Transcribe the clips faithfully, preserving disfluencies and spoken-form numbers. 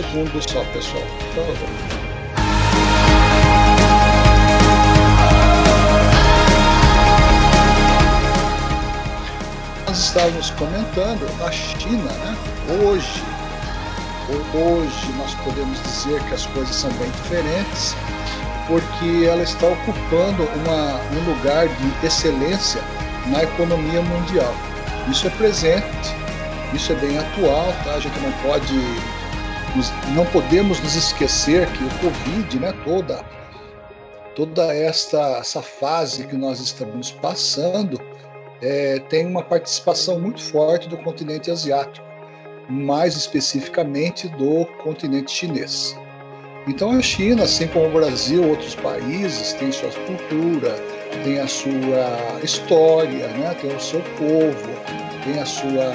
segundo só, pessoal. Então, vamos. Nós estávamos comentando a China, né? Hoje, hoje nós podemos dizer que as coisas são bem diferentes, porque ela está ocupando uma, um lugar de excelência na economia mundial. Isso é presente, isso é bem atual, tá? A gente não pode, não podemos nos esquecer que o Covid, né? Toda, toda esta essa fase que nós estamos passando. É, tem uma participação muito forte do continente asiático, mais especificamente do continente chinês. Então a China, assim como o Brasil, outros países, tem sua cultura, tem a sua história, né? Tem o seu povo, tem a sua,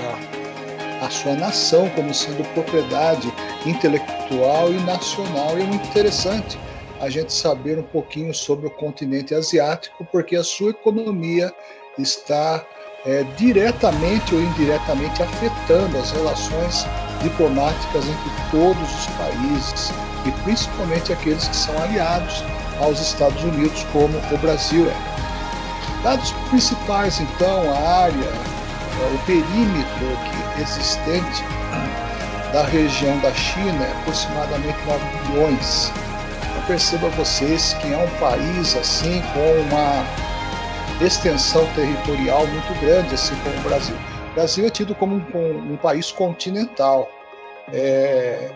a sua nação como sendo propriedade intelectual e nacional. E é muito interessante a gente saber um pouquinho sobre o continente asiático, porque a sua economia está é, diretamente ou indiretamente afetando as relações diplomáticas entre todos os países e principalmente aqueles que são aliados aos Estados Unidos, como o Brasil é. Dados principais, então, a área, o perímetro existente da região da China é aproximadamente nove bilhões. Eu percebo a vocês que é um país assim com uma extensão territorial muito grande, assim como o Brasil. O Brasil é tido como um, um, um país continental. É,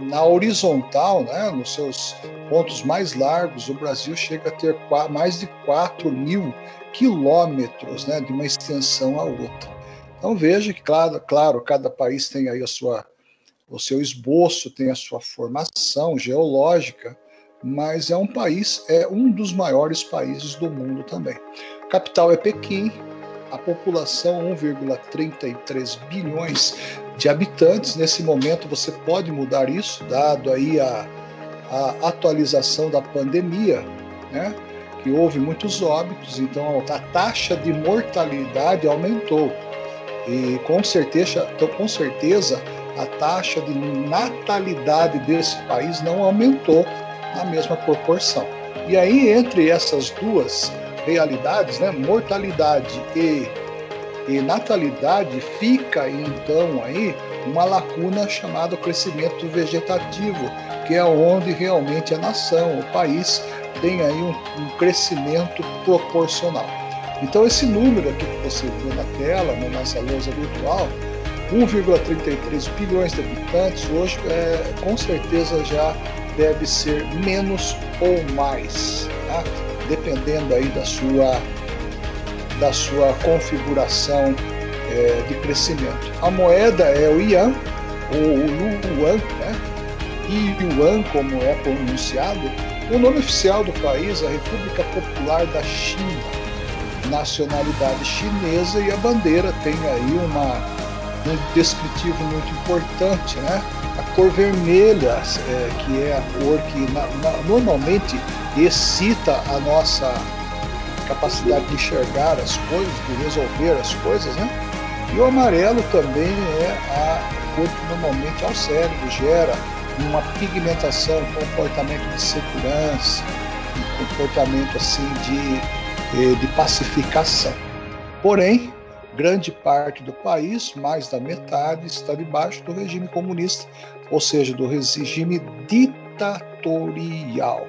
na horizontal, né, nos seus pontos mais largos, o Brasil chega a ter qu- mais de quatro mil quilômetros, né, de uma extensão a outra. Então veja que, claro, claro, cada país tem aí a sua, o seu esboço, tem a sua formação geológica, mas é um país, é um dos maiores países do mundo também. A capital é Pequim, a população um vírgula trinta e três bilhões de habitantes. Nesse momento você pode mudar isso, dado aí a, a atualização da pandemia, né? Que houve muitos óbitos, então a taxa de mortalidade aumentou. E com certeza, então, com certeza a taxa de natalidade desse país não aumentou na mesma proporção. E aí, entre essas duas realidades, né, mortalidade e, e natalidade, fica então aí uma lacuna chamada crescimento vegetativo, que é onde realmente a nação, o país, tem aí um, um crescimento proporcional. Então esse número aqui que você vê na tela, na nossa lousa virtual, um vírgula trinta e três bilhões de habitantes, hoje é, com certeza já deve ser menos ou mais, tá? Dependendo aí da sua, da sua configuração é, de crescimento. A moeda é o Yuan, ou o Yuan, né? Yuan, como é pronunciado. O nome oficial do país é a República Popular da China, nacionalidade chinesa, e a bandeira tem aí uma... um descritivo muito importante, né? A cor vermelha, é, que é a cor que na, na, normalmente excita a nossa capacidade de enxergar as coisas, de resolver as coisas, né? E o amarelo também é a cor que normalmente ao cérebro gera uma pigmentação, um comportamento de segurança, um comportamento assim de, de pacificação. Porém, grande parte do país, mais da metade, está debaixo do regime comunista, ou seja, do regime ditatorial.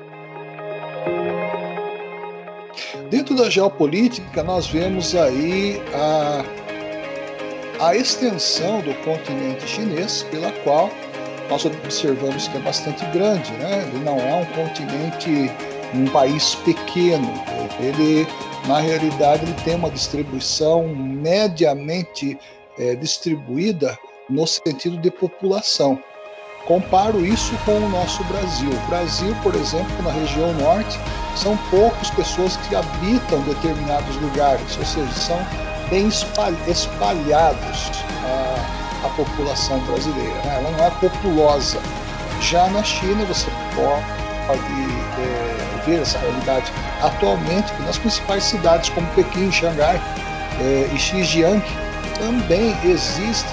Dentro da geopolítica, nós vemos aí a, a extensão do continente chinês, pela qual nós observamos que é bastante grande, né? Ele não é um continente, um país pequeno, ele... Na realidade, ele tem uma distribuição mediamente é, distribuída no sentido de população. Comparo isso com o nosso Brasil. O Brasil, por exemplo, na região norte, são poucas pessoas que habitam determinados lugares, ou seja, são bem espalhados a, a população brasileira, né? Ela não é populosa. Já na China, você pode... pode é, ver essa realidade atualmente, que nas principais cidades como Pequim, Xangai é, e Xinjiang também existe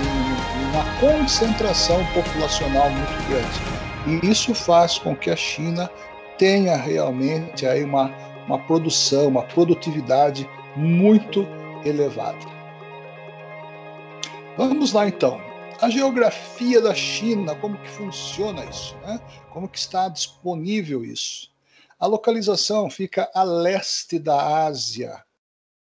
uma concentração populacional muito grande. E isso faz com que a China tenha realmente aí uma, uma produção, uma produtividade muito elevada. Vamos lá, então. A geografia da China, como que funciona isso, né? Como que está disponível isso? A localização fica a leste da Ásia.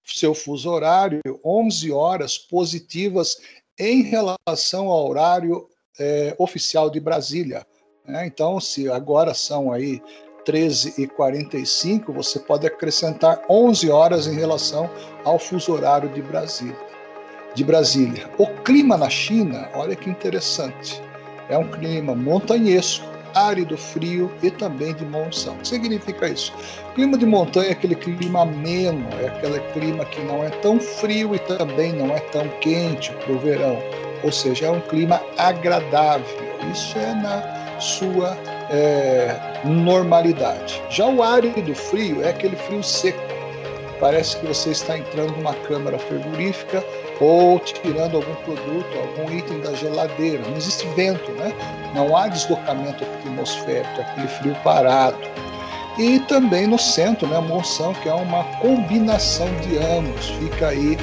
Seu fuso horário, onze horas positivas em relação ao horário é, oficial de Brasília. Né? Então, se agora são aí treze e quarenta e cinco, você pode acrescentar onze horas em relação ao fuso horário de Brasília. de Brasília. O clima na China, olha que interessante, é um clima montanhesco, árido, frio e também de monção. O que significa isso? Clima de montanha é aquele clima ameno, é aquele clima que não é tão frio e também não é tão quente para o verão, ou seja, é um clima agradável, isso é na sua é, normalidade. Já o árido frio é aquele frio seco, parece que você está entrando numa câmara frigorífica ou tirando algum produto, algum item da geladeira. Não existe vento, né? Não há deslocamento atmosférico, aquele frio parado. E também no centro, né, a monção, que é uma combinação de ambos. Fica aí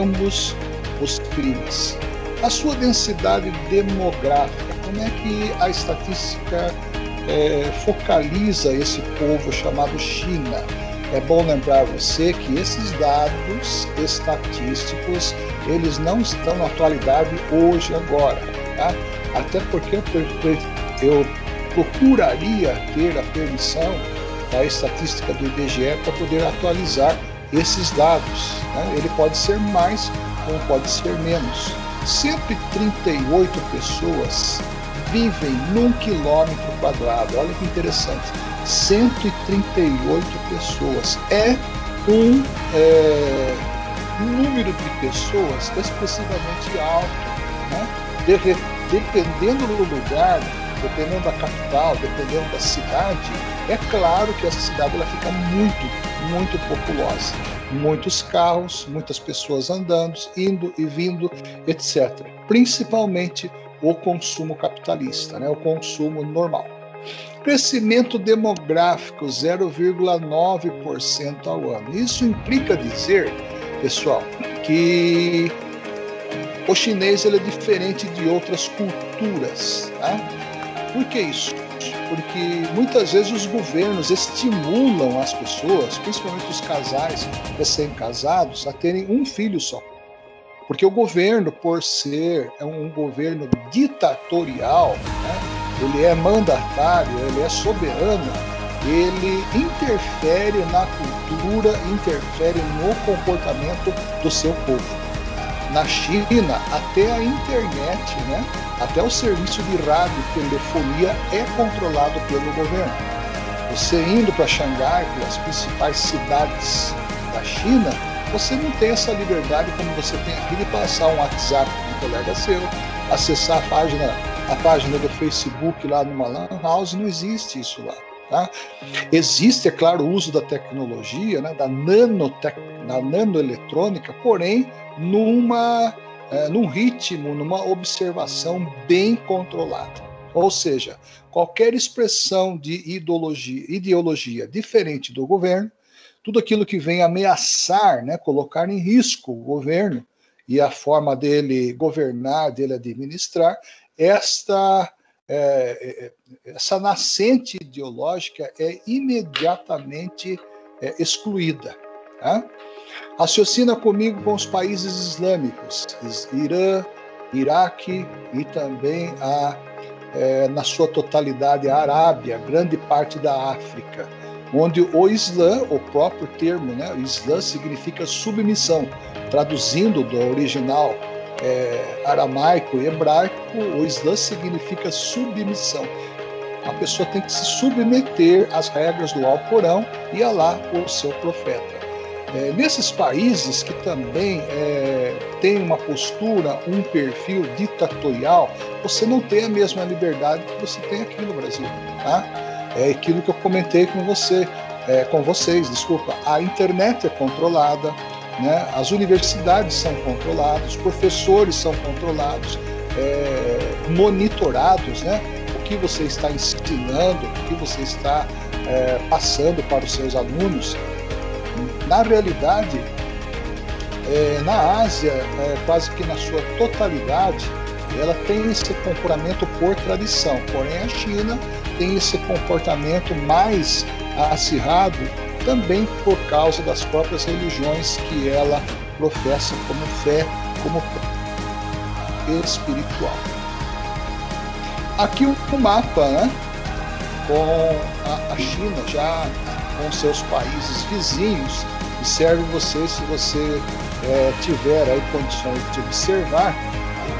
ambos os climas. A sua densidade demográfica, como é que a estatística é, focaliza esse povo chamado China? É bom lembrar você que esses dados estatísticos, eles não estão na atualidade hoje, agora, tá? Até porque eu, eu procuraria ter a permissão da estatística do I B G E para poder atualizar esses dados, né? Ele pode ser mais ou pode ser menos. cento e trinta e oito pessoas vivem num quilômetro quadrado, olha que interessante. cento e trinta e oito pessoas. É um é, número de pessoas expressivamente alto, né? De, dependendo do lugar, dependendo da capital, dependendo da cidade, é claro que essa cidade ela fica muito, muito populosa. Muitos carros, muitas pessoas andando, indo e vindo, etcétera. Principalmente o consumo capitalista, né? O consumo normal. Crescimento demográfico zero vírgula nove por cento ao ano. Isso implica dizer, pessoal, que o chinês ele é diferente de outras culturas. Tá? Por que isso? Porque muitas vezes os governos estimulam as pessoas, principalmente os casais recém-casados, a terem um filho só. Porque o governo, por ser um governo ditatorial, né? Ele é mandatário, ele é soberano, ele interfere na cultura, interfere no comportamento do seu povo. Na China, até a internet, né? Até o serviço de rádio e telefonia é controlado pelo governo. Você indo para Xangai, para as principais cidades da China, você não tem essa liberdade como você tem aqui de passar um WhatsApp com um colega seu, acessar a página, a página do Facebook lá numa lan house, não existe isso lá, tá? Existe, é claro, o uso da tecnologia, né, da, nanotec, da nanoeletrônica, porém numa, é, num ritmo, numa observação bem controlada. Ou seja, qualquer expressão de ideologia, ideologia diferente do governo, tudo aquilo que vem ameaçar, né, colocar em risco o governo, e a forma dele governar, dele administrar, esta, é, essa nascente ideológica é imediatamente é, excluída. Tá? Raciocina comigo com os países islâmicos, Irã, Iraque e também, a, é, na sua totalidade, a Arábia, grande parte da África, onde o Islã, o próprio termo, né, o Islã significa submissão, traduzindo do original é, aramaico e hebraico, o Islã significa submissão. A pessoa tem que se submeter às regras do Alcorão e Alá, o seu profeta. É, nesses países que também é, tem uma postura, um perfil ditatorial, você não tem a mesma liberdade que você tem aqui no Brasil, tá? É aquilo que eu comentei com você, é, com vocês, desculpa. A internet é controlada, né? As universidades são controladas, professores são controlados, é, monitorados, né? O que você está ensinando, o que você está é, passando para os seus alunos. Na realidade, é, na Ásia, é, quase que na sua totalidade, ela tem esse comportamento por tradição, porém a China tem esse comportamento mais acirrado também por causa das próprias religiões que ela professa como fé, como fé espiritual. Aqui o mapa, né, com a China já com seus países vizinhos, e serve você se você é, tiver aí condições de observar.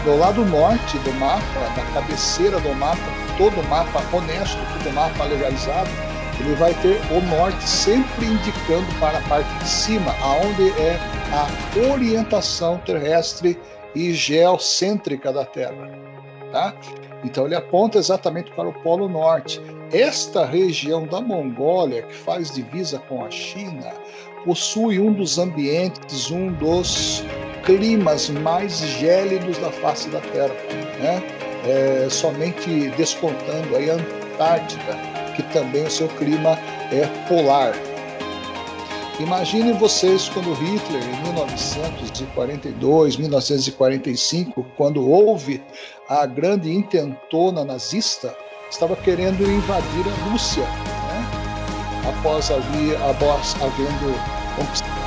Do lado norte do mapa, da cabeceira do mapa, todo mapa honesto, todo mapa legalizado, ele vai ter o norte sempre indicando para a parte de cima, aonde é a orientação terrestre e geocêntrica da Terra, tá? Então ele aponta exatamente para o Polo Norte. Esta região da Mongólia, que faz divisa com a China, possui um dos ambientes, um dos climas mais gélidos da face da Terra, né? É, somente descontando aí a Antártida, que também o seu clima é polar. Imaginem vocês quando Hitler, em mil novecentos e quarenta e dois, mil novecentos e quarenta e cinco, quando houve a grande intentona nazista, estava querendo invadir a Rússia, né? Após ali, após havendo conquistado